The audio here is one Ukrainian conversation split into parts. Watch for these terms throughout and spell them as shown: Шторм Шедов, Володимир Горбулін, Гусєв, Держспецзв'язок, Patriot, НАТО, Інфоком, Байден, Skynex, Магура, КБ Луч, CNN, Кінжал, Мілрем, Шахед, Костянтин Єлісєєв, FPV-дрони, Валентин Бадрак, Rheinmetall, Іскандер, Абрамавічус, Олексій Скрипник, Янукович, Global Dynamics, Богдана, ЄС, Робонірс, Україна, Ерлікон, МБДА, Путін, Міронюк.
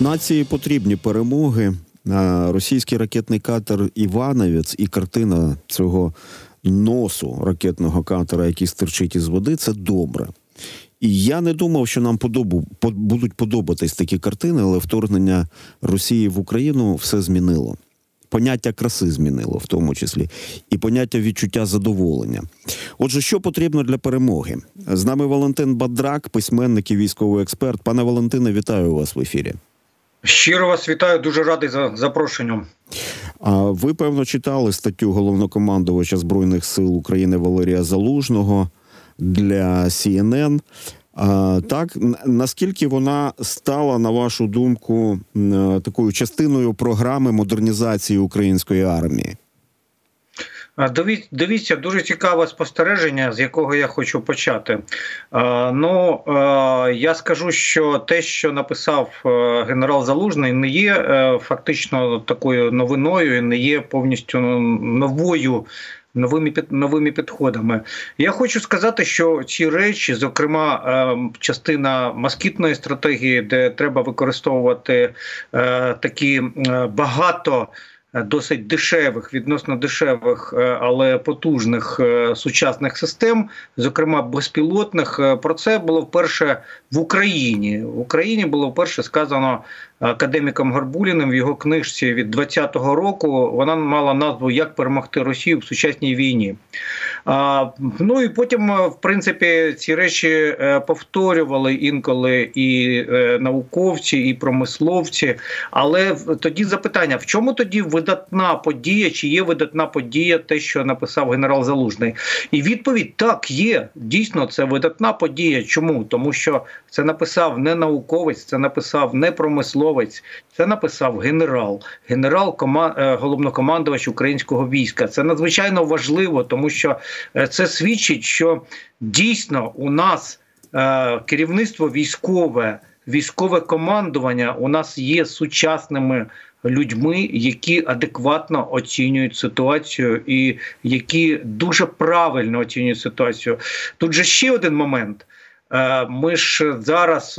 Нації потрібні перемоги. Російський ракетний катер «Іванівець» і картина цього носу ракетного катера, який стирчить із води, це добре. І я не думав, що нам будуть подобатись такі картини, але вторгнення Росії в Україну все змінило. Поняття краси змінило в тому числі. І поняття відчуття задоволення. Отже, що потрібно для перемоги? З нами Валентин Бадрак, письменник і військовий експерт. Пане Валентине, вітаю вас в ефірі. Щиро вас вітаю, дуже радий за запрошенням. А ви, певно, читали статтю головнокомандувача Збройних сил України Валерія Залужного для CNN. Так, наскільки вона стала, на вашу думку, такою частиною програми модернізації української армії? Дивіться, дуже цікаве спостереження, з якого я хочу почати. Я скажу, що те, що написав генерал Залужний, не є фактично такою новиною, не є повністю новими підходами. Я хочу сказати, що ці речі, зокрема, частина москітної стратегії, де треба використовувати такі багато досить дешевих, відносно дешевих, але потужних сучасних систем, зокрема безпілотних, про це було вперше в Україні. В Україні було вперше сказано академіком Горбуліним в його книжці від 20-го року. Вона мала назву «Як перемогти Росію в сучасній війні». І потім, в принципі, ці речі повторювали інколи і науковці, і промисловці. Але тоді запитання, в чому тоді видатна подія, чи є видатна подія те, що написав генерал Залужний? І відповідь – так, є. Дійсно, це видатна подія. Чому? Тому що це написав не науковець, це написав не промисловець, це написав генерал. Генерал – головнокомандувач українського війська. Це надзвичайно важливо, тому що це свідчить, що дійсно у нас керівництво військове командування у нас є сучасними людьми, які адекватно оцінюють ситуацію і які дуже правильно оцінюють ситуацію. Тут же ще один момент. Ми ж зараз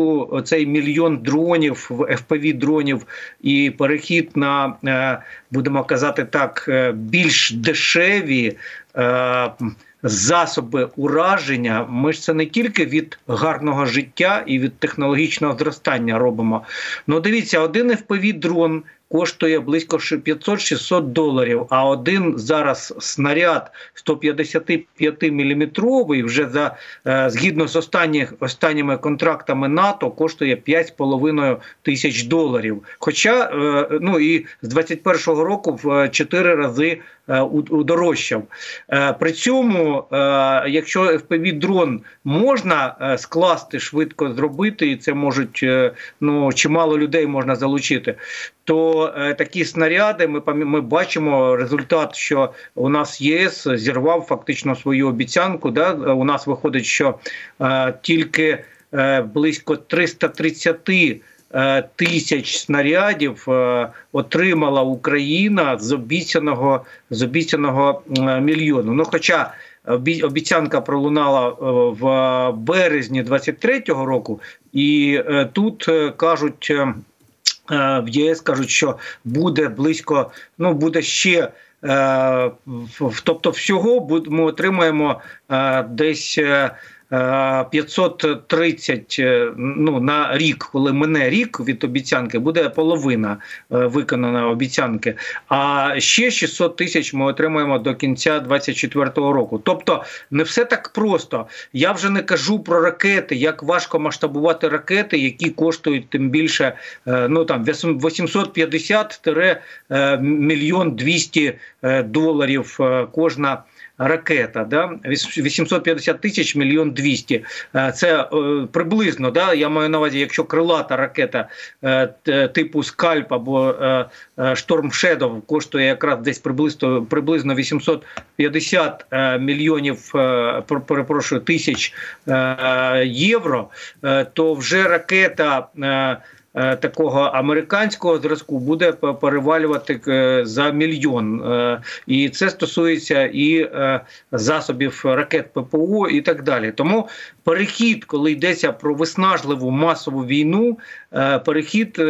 оцей мільйон дронів, FPV-дронів і перехід на, будемо казати так, більш дешеві засоби ураження, ми ж це не тільки від гарного життя і від технологічного зростання робимо. Дивіться, один FPV-дрон коштує близько $500-600, а один зараз снаряд 155-мм вже згідно з останніми контрактами НАТО коштує $5,5 тисяч. Хоча, і з 2021 року в 4 рази удорожчав. При цьому, якщо FPV-дрон можна скласти, швидко зробити, і це можуть, чимало людей можна залучити, то такі снаряди, ми бачимо результат, що у нас ЄС зірвав фактично свою обіцянку. Да? У нас виходить, що тільки близько 330 тисяч снарядів отримала Україна з обіцяного мільйону. Хоча обіцянка пролунала в березні 23-го року, і тут кажуть... В ЄС кажуть, що буде близько, буде ще, тобто всього ми отримаємо десь 530 на рік, коли мине рік від обіцянки, буде половина виконана обіцянки. А ще 600 тисяч ми отримаємо до кінця 2024 року. Тобто не все так просто. Я вже не кажу про ракети, як важко масштабувати ракети, які коштують тим більше 850-1 200 доларів кожна ракета, да? 850 тисяч, 1 200. Це приблизно, да? Я маю на увазі, якщо крилата ракета типу «Скальп» або «Шторм Шедов» коштує якраз десь приблизно 850 мільйонів, тисяч євро, то вже ракета такого американського зразку буде перевалювати за мільйон. І це стосується і засобів ракет ППО і так далі. Тому перехід, коли йдеться про виснажливу масову війну, перехід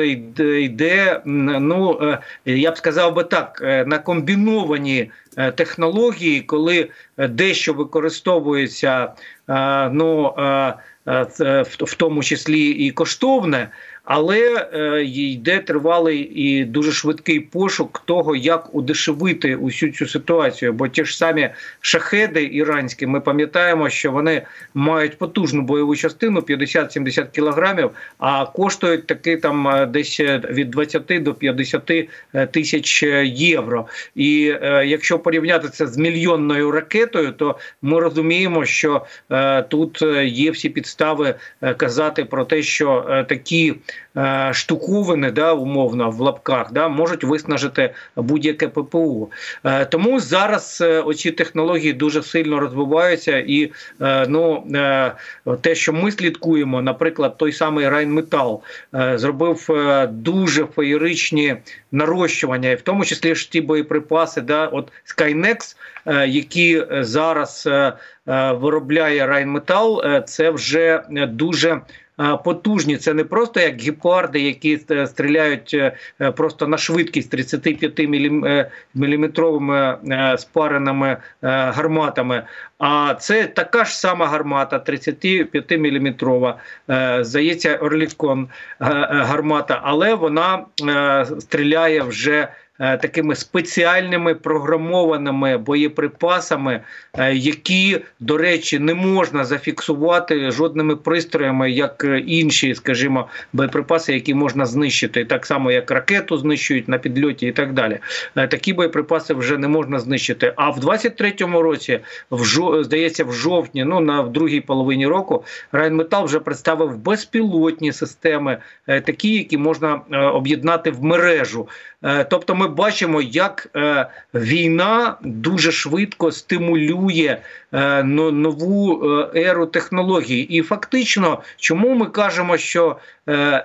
йде, ну, я б сказав би так, на комбіновані технології, коли дещо використовується, ну, в тому числі і коштовне, але йде тривалий і дуже швидкий пошук того, як удешевити усю цю ситуацію. Бо ті ж самі шахеди іранські, ми пам'ятаємо, що вони мають потужну бойову частину, 50-70 кілограмів, а коштують таки там десь від 20 до 50 тисяч євро. І якщо порівняти це з мільйонною ракетою, то ми розуміємо, що тут є всі підстави казати про те, що такі штуковини, да, умовно, в лапках, да, можуть виснажити будь-яке ППО. Тому зараз оці технології дуже сильно розвиваються і, ну, те, що ми слідкуємо, наприклад, той самий Rheinmetall зробив дуже феєричні нарощування, і в тому числі ж ті боєприпаси, да, от Skynex, які зараз виробляє Rheinmetall, це вже дуже потужні. Це не просто як гепарди, які стріляють просто на швидкість 35-міліметровими спареними гарматами. А це така ж сама гармата, 35-міліметрова, здається, Орлікон гармата, але вона стріляє вже такими спеціальними програмованими боєприпасами, які, до речі, не можна зафіксувати жодними пристроями, як інші, скажімо, боєприпаси, які можна знищити. Так само, як ракету знищують на підльоті і так далі. Такі боєприпаси вже не можна знищити. А в 23-му році, здається, в жовтні, ну, на другій половині року, Rheinmetall вже представив безпілотні системи, такі, які можна об'єднати в мережу. Тобто ми бачимо, як війна дуже швидко стимулює нову еру технологій. І фактично, чому ми кажемо, що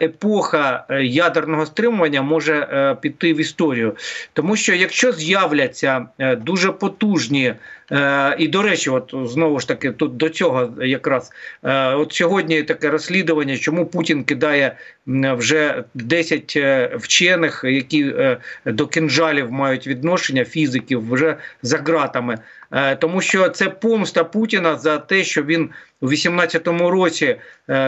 епоха ядерного стримування може піти в історію? Тому що якщо з'являться дуже потужні, і, до речі, от знову ж таки, тут до цього якраз, от сьогодні таке розслідування, чому Путін кидає вже 10 вчених, які до кінжалів мають відношення, фізиків, вже за ґратами. Тому що це помста Путіна за те, що він у 18-му році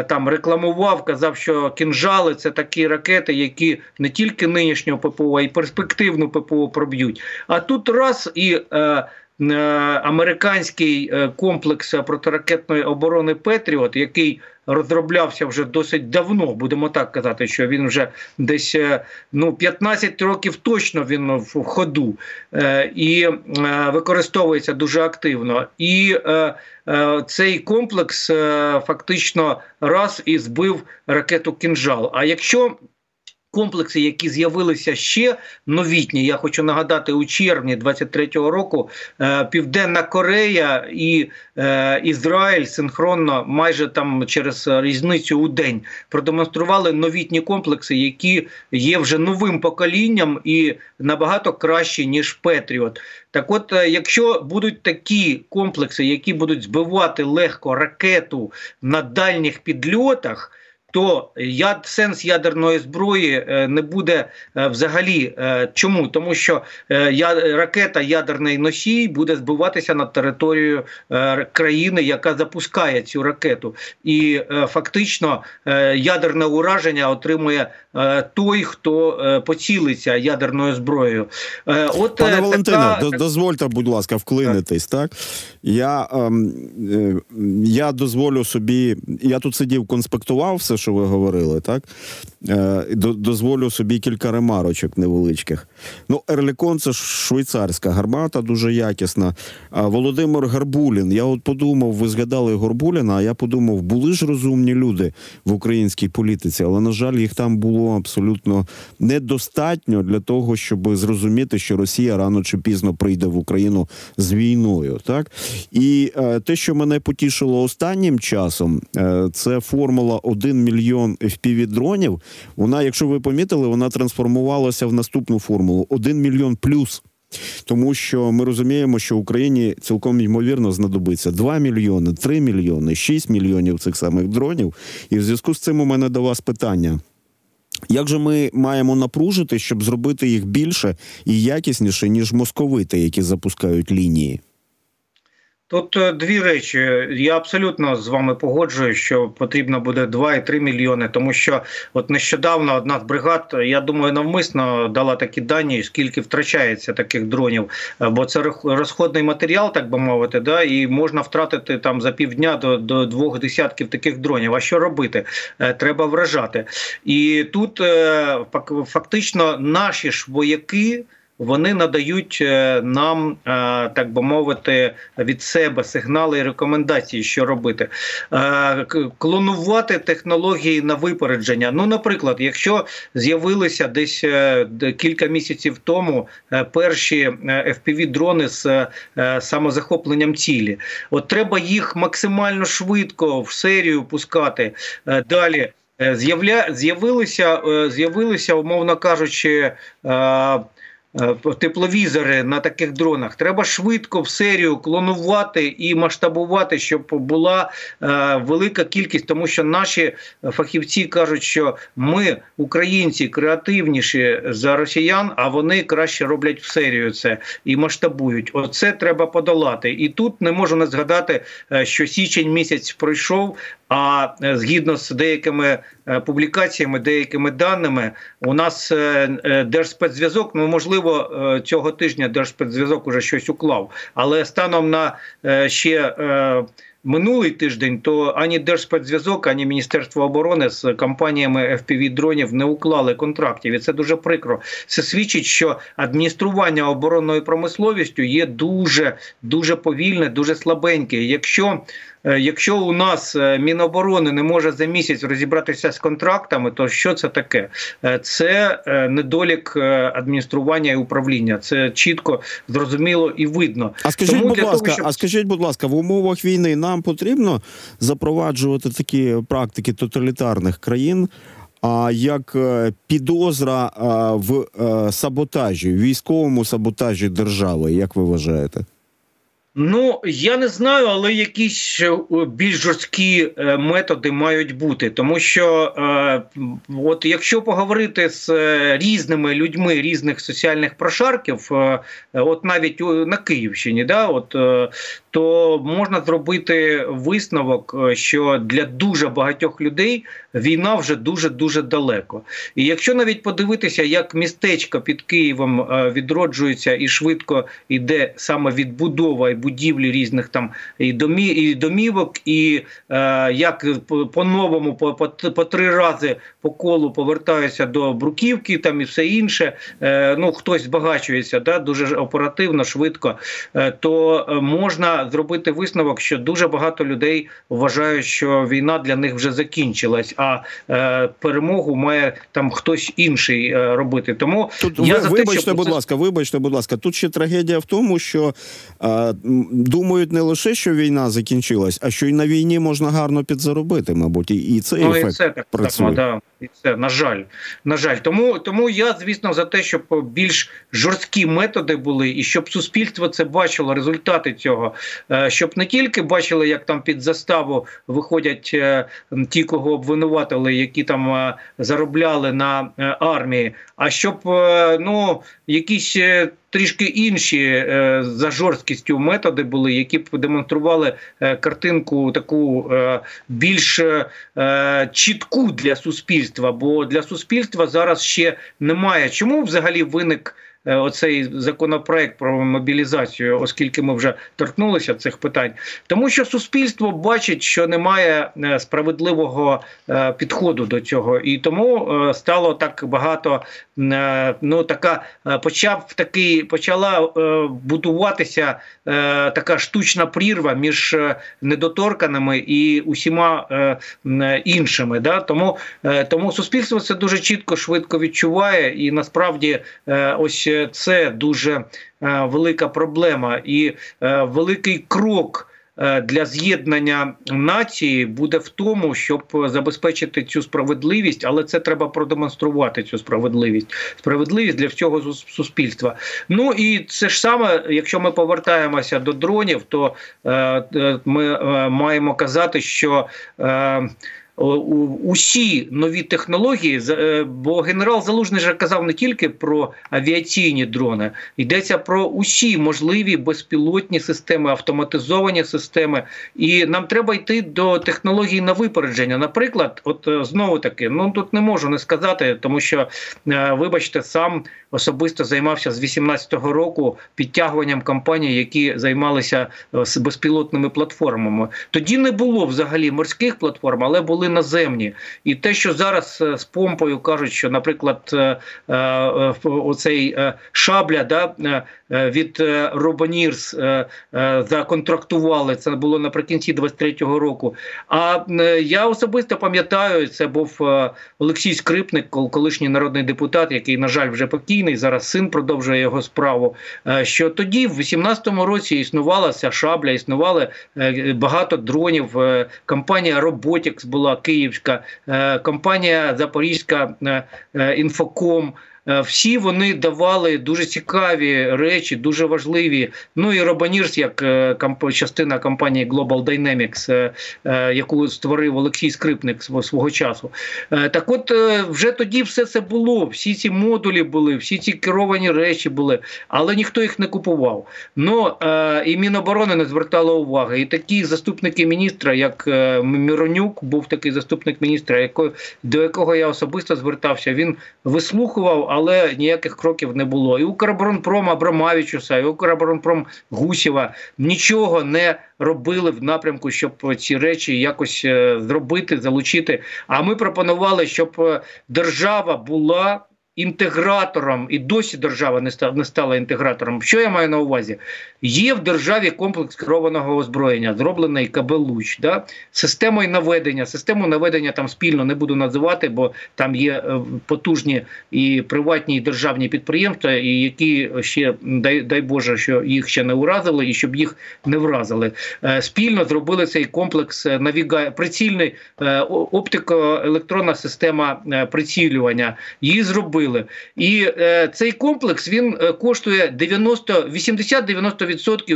там рекламував, казав, що кінжали – це такі ракети, які не тільки нинішнього ППО, а й перспективну ППО проб'ють. А тут раз і американський комплекс протиракетної оборони «Patriot», який розроблявся вже досить давно, будемо так казати, що він вже десь, ну, 15 років точно він в ходу і використовується дуже активно. І цей комплекс фактично раз і збив ракету «Кінжал». А якщо комплекси, які з'явилися ще новітні, я хочу нагадати, у червні 23-го року Південна Корея і Ізраїль синхронно, майже там через різницю у день, продемонстрували новітні комплекси, які є вже новим поколінням і набагато кращі, ніж Patriot. Так от, якщо будуть такі комплекси, які будуть збивати легко ракету на дальніх підльотах, то сенс ядерної зброї не буде взагалі. Чому? Тому що ракета, ядерний носій, буде збиватися над територією країни, яка запускає цю ракету. І фактично ядерне ураження отримує той, хто поцілиться ядерною зброєю. От, пане Валентине, дозвольте, будь ласка, вклинитись. Так? Я дозволю собі, я тут сидів, конспектував все, що ви говорили, так? Дозволю собі кілька ремарочок невеличких. Ну, Ерлікон – це швейцарська гармата, дуже якісна. Володимир Горбулін. Я от подумав, ви згадали Горбуліна, а я подумав, були ж розумні люди в українській політиці, але, на жаль, їх там було абсолютно недостатньо для того, щоб зрозуміти, що Росія рано чи пізно прийде в Україну з війною, так? І те, що мене потішило останнім часом, це формула 1 мільйон мільйон FPV-дронів, вона, якщо ви помітили, вона трансформувалася в наступну формулу. 1 мільйон плюс. Тому що ми розуміємо, що Україні цілком ймовірно знадобиться 2 мільйони, 3 мільйони, 6 мільйонів цих самих дронів. І в зв'язку з цим у мене до вас питання. Як же ми маємо напружити, щоб зробити їх більше і якісніше, ніж московити, які запускають лінії? Тут дві речі. Я абсолютно з вами погоджуюсь, що потрібно буде 2,3 мільйони, тому що от нещодавно одна з бригад, я думаю, навмисно дала такі дані, скільки втрачається таких дронів, бо це розходний матеріал, так би мовити, да, і можна втратити там за півдня до 2 десятків таких дронів. А що робити? Треба вражати. І тут фактично наші ж вояки, вони надають нам, так би мовити, від себе сигнали і рекомендації, що робити. Клонувати технології на випередження. Ну, наприклад, якщо з'явилися десь кілька місяців тому перші FPV-дрони з самозахопленням цілі. От треба їх максимально швидко в серію пускати. Далі з'явилися, умовно кажучи, тепловізори на таких дронах. Треба швидко в серію клонувати і масштабувати, щоб була велика кількість, тому що наші фахівці кажуть, що ми, українці, креативніші за росіян, а вони краще роблять в серію це і масштабують. Оце треба подолати. І тут не можу не згадати, що січень місяць пройшов, а згідно з деякими публікаціями, деякими даними, у нас Держспецзв'язок, ну, можливо, цього тижня Держспецзв'язок уже щось уклав, але станом на ще минулий тиждень, то ані Держспецзв'язок, ані Міністерство оборони з компаніями FPV-дронів не уклали контрактів. І це дуже прикро. Це свідчить, що адміністрування оборонною промисловістю є дуже повільне, дуже слабеньке. Якщо у нас Міноборони не може за місяць розібратися з контрактами, то що це таке? Це недолік адміністрування і управління. Це чітко, зрозуміло і видно. А скажіть, будь ласка, в умовах війни нам потрібно запроваджувати такі практики тоталітарних країн, як підозра в саботажі, військовому саботажі держави, як ви вважаєте? Ну, я не знаю, але якісь більш жорсткі методи мають бути. Тому що от якщо поговорити з різними людьми різних соціальних прошарків, от навіть на Київщині, да, то можна зробити висновок, що для дуже багатьох людей війна вже дуже далеко. І якщо навіть подивитися, як містечко під Києвом відроджується і швидко йде саме відбудова і будівлі різних там і домівок, і як по-новому, по 3 рази по колу повертаються до Бруківки там і все інше, ну хтось збагачується, да, дуже оперативно, швидко, то можна зробити висновок, що дуже багато людей вважають, що війна для них вже закінчилась, а перемогу має там хтось інший робити. Тому вибачте, будь ласка, тут ще трагедія в тому, що думають не лише, що війна закінчилась, а що і на війні можна гарно підзаробити, мабуть, і цей ефект працює. І це, на жаль. Тому я, звісно, за те, щоб більш жорсткі методи були, і щоб суспільство це бачило, результати цього. Щоб не тільки бачило, як там під заставу виходять ті, кого обвинуватили, які там заробляли на армії, а щоб, ну, якісь трішки інші за жорсткістю методи були, які б демонстрували картинку таку більш чітку для суспільства, бо для суспільства зараз ще немає. Чому взагалі виник оцей законопроект про мобілізацію, оскільки ми вже торкнулися цих питань? Тому що суспільство бачить, що немає справедливого підходу до цього. І тому стало так багато, ну, така, почала будуватися така штучна прірва між недоторканими і усіма іншими. Да? Тому суспільство це дуже чітко, швидко відчуває, і насправді ось це дуже велика проблема і великий крок для з'єднання нації буде в тому, щоб забезпечити цю справедливість, але це треба продемонструвати, цю справедливість. Справедливість для всього суспільства. Ну і це ж саме, якщо ми повертаємося до дронів, то ми маємо казати, що усі нові технології, бо генерал Залужний же казав не тільки про авіаційні дрони, йдеться про усі можливі безпілотні системи, автоматизовані системи, і нам треба йти до технологій на випередження. Наприклад, от знову таки, тут не можу не сказати, тому що, вибачте, сам особисто займався з 18-го року підтягуванням компаній, які займалися безпілотними платформами. Тоді не було взагалі морських платформ, але були наземні. І те, що зараз з помпою кажуть, що, наприклад, оцей шабля від Робонірс законтрактували, це було наприкінці 23-го року. А я особисто пам'ятаю, це був Олексій Скрипник, колишній народний депутат, який, на жаль, вже покійний, зараз син продовжує його справу, що тоді, в 18-му році, існувала ця шабля, існували багато дронів, компанія «Роботікс» була київська, компанія запорізька «Інфоком». Всі вони давали дуже цікаві речі, дуже важливі. Ну і Робонірс, як частина компанії Global Dynamics, яку створив Олексій Скрипник свого часу. Так от, вже тоді все це було, всі ці модулі були, всі ці керовані речі були, але ніхто їх не купував. Ну, і Міноборони не звертало уваги. І такі заступники міністра, як Міронюк, був такий заступник міністра, до якого я особисто звертався, він вислухував, але ніяких кроків не було. І Укроборонпром Абрамавічуса, і Укроборонпром Гусєва нічого не робили в напрямку, щоб ці речі якось зробити, залучити. А ми пропонували, щоб держава була інтегратором, і досі держава не стала інтегратором. Що я маю на увазі? Є в державі комплекс керованого озброєння, зроблений КБ Луч, да? Систему наведення там спільно не буду називати, бо там є потужні і приватні, і державні підприємства, і які ще, дай Боже, що їх ще не уразили, і щоб їх не вразили. Спільно зробили цей комплекс прицільний, оптико-електронна система прицілювання. Її зробили. І цей комплекс, він коштує 80-90%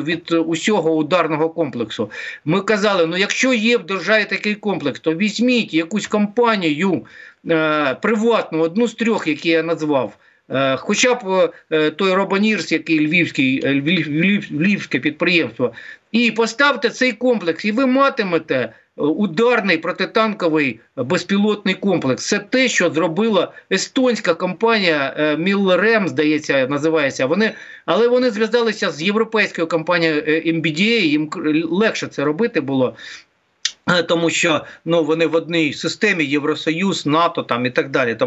від усього ударного комплексу. Ми казали, якщо є в державі такий комплекс, то візьміть якусь компанію приватну, одну з трьох, які я назвав. Хоча б той Робонірс, який львівське підприємство. І поставте цей комплекс, і ви матимете ударний протитанковий безпілотний комплекс. Це те, що зробила естонська компанія Мілрем, здається, називається. Але вони зв'язалися з європейською компанією МБДА, їм легше це робити було. Тому що вони в одній системі, Євросоюз, НАТО там, і так далі.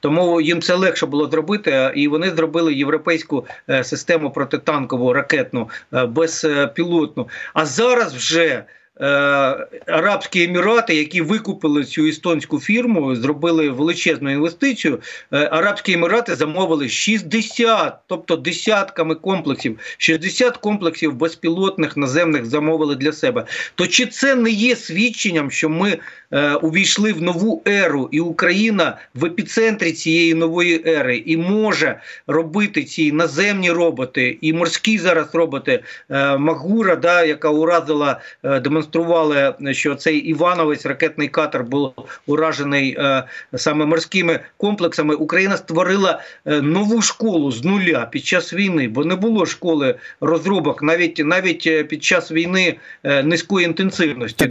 Тому їм це легше було зробити, і вони зробили європейську систему протитанкову, ракетну, безпілотну. А зараз вже Арабські Емірати, які викупили цю естонську фірму, зробили величезну інвестицію, Арабські Емірати замовили 60, тобто десятками комплексів, 60 комплексів безпілотних наземних замовили для себе. То чи це не є свідченням, що ми увійшли в нову еру, і Україна в епіцентрі цієї нової ери, і може робити ці наземні роботи, і морські зараз роботи, Магура, яка уразила демонстрацію, що цей Іванівець, ракетний катер, був уражений саме морськими комплексами. Україна створила нову школу з нуля під час війни, бо не було школи розробок навіть під час війни низької інтенсивності.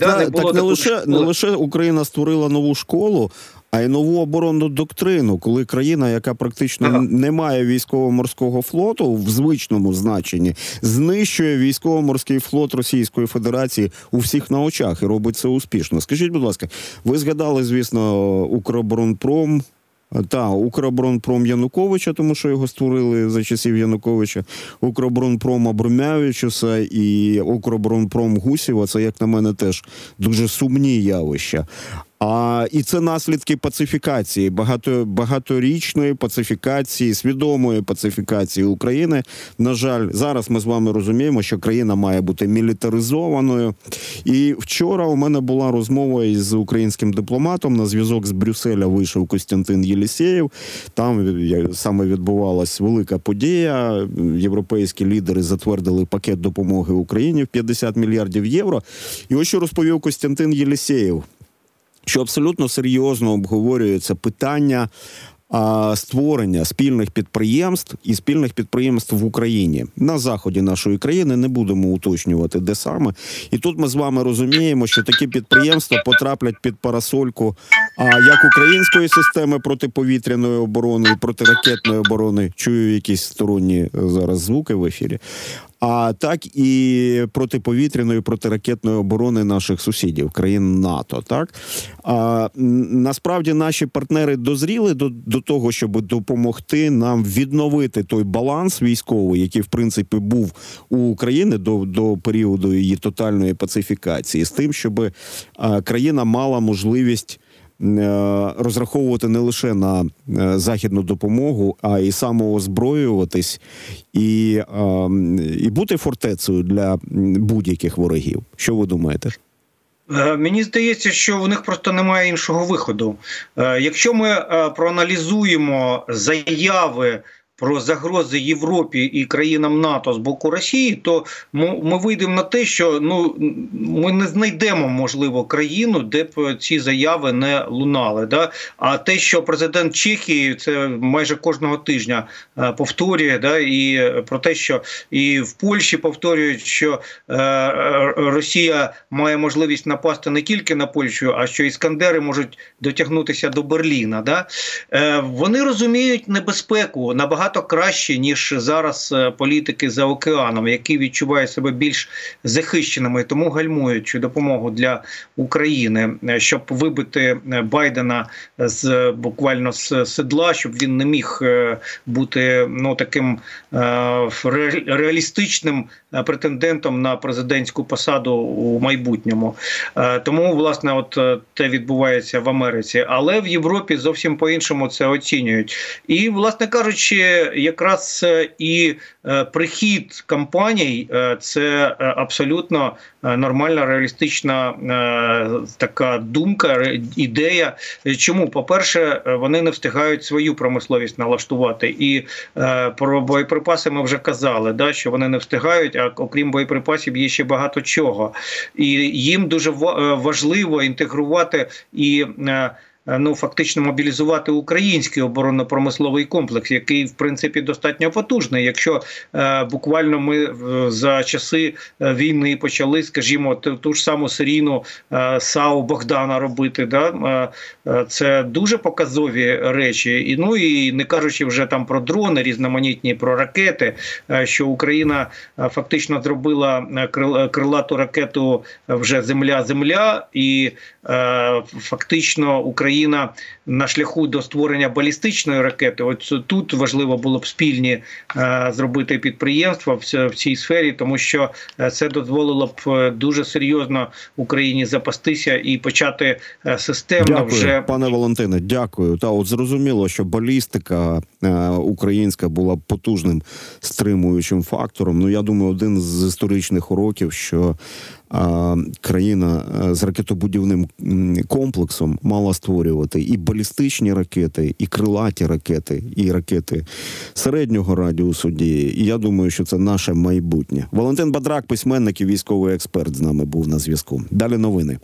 Не лише Україна створила нову школу, а й нову оборонну доктрину, коли країна, яка практично не має військово-морського флоту в звичному значенні, знищує військово-морський флот Російської Федерації у всіх на очах і робить це успішно. Скажіть, будь ласка, ви згадали, звісно, Укроборонпром Януковича, тому що його створили за часів Януковича, Укроборонпром Абрамавічуса і Укроборонпром Гусєва. Це, як на мене, теж дуже сумні явища. І це наслідки пацифікації, багаторічної пацифікації, свідомої пацифікації України. На жаль, зараз ми з вами розуміємо, що країна має бути мілітаризованою. І вчора у мене була розмова із українським дипломатом. На зв'язок з Брюсселя вийшов Костянтин Єлісєєв. Там саме відбувалась велика подія. Європейські лідери затвердили пакет допомоги Україні в 50 мільярдів євро. І ось що розповів Костянтин Єлісєєв. Що абсолютно серйозно обговорюється питання створення спільних підприємств і спільних підприємств в Україні. На заході нашої країни, не будемо уточнювати, де саме. І тут ми з вами розуміємо, що такі підприємства потраплять під парасольку як української системи протиповітряної оборони, протиракетної оборони. Чую якісь сторонні зараз звуки в ефірі. А так і протиповітряної, протиракетної оборони наших сусідів, країн НАТО. Так? Насправді наші партнери дозріли до того, щоб допомогти нам відновити той баланс військовий, який, в принципі, був у України до періоду її тотальної пацифікації, з тим, щоб країна мала можливість розраховувати не лише на західну допомогу, а й самоозброюватись і бути фортецею для будь-яких ворогів. Що ви думаєте? Мені здається, що в них просто немає іншого виходу. Якщо ми проаналізуємо заяви про загрози Європі і країнам НАТО з боку Росії, то ми вийдемо на те, що ми не знайдемо, можливо, країну, де б ці заяви не лунали. Да? А те, що президент Чехії це майже кожного тижня повторює, да? І про те, що і в Польщі повторюють, що Росія має можливість напасти не тільки на Польщу, а що іскандери можуть дотягнутися до Берліна. Да? Вони розуміють небезпеку набагато краще, ніж зараз політики за океаном, які відчувають себе більш захищеними, тому гальмують допомогу для України, щоб вибити Байдена буквально з седла, щоб він не міг бути таким реалістичним претендентом на президентську посаду у майбутньому. Тому, власне, те відбувається в Америці. Але в Європі зовсім по-іншому це оцінюють. І, власне кажучи, якраз і прихід компаній – це абсолютно нормальна, реалістична така думка, ідея. Чому? По-перше, вони не встигають свою промисловість налаштувати. І про боєприпаси ми вже казали, да, що вони не встигають, а окрім боєприпасів є ще багато чого. І їм дуже важливо інтегрувати і фактично мобілізувати український оборонно-промисловий комплекс, який, в принципі, достатньо потужний. Якщо буквально ми за часи війни почали, скажімо, ту ж саму серійну САУ Богдана робити, да? Це дуже показові речі. І, і не кажучи вже там про дрони різноманітні, про ракети, що Україна фактично зробила крилату ракету вже земля-земля, і фактично Україна на шляху до створення балістичної ракети. Тут важливо було б спільні зробити підприємства в цій сфері, тому що це дозволило б дуже серйозно Україні запастися і почати системно. Дякую, вже. Пане Валентине, дякую. Та зрозуміло, що балістика українська була потужним стримуючим фактором. Я думаю, один з історичних уроків, що країна з ракетобудівним комплексом мала створювати і балістичні ракети, і крилаті ракети, і ракети середнього радіусу дії. І я думаю, що це наше майбутнє. Валентин Бадрак, письменник і військовий експерт, з нами був на зв'язку. Далі новини.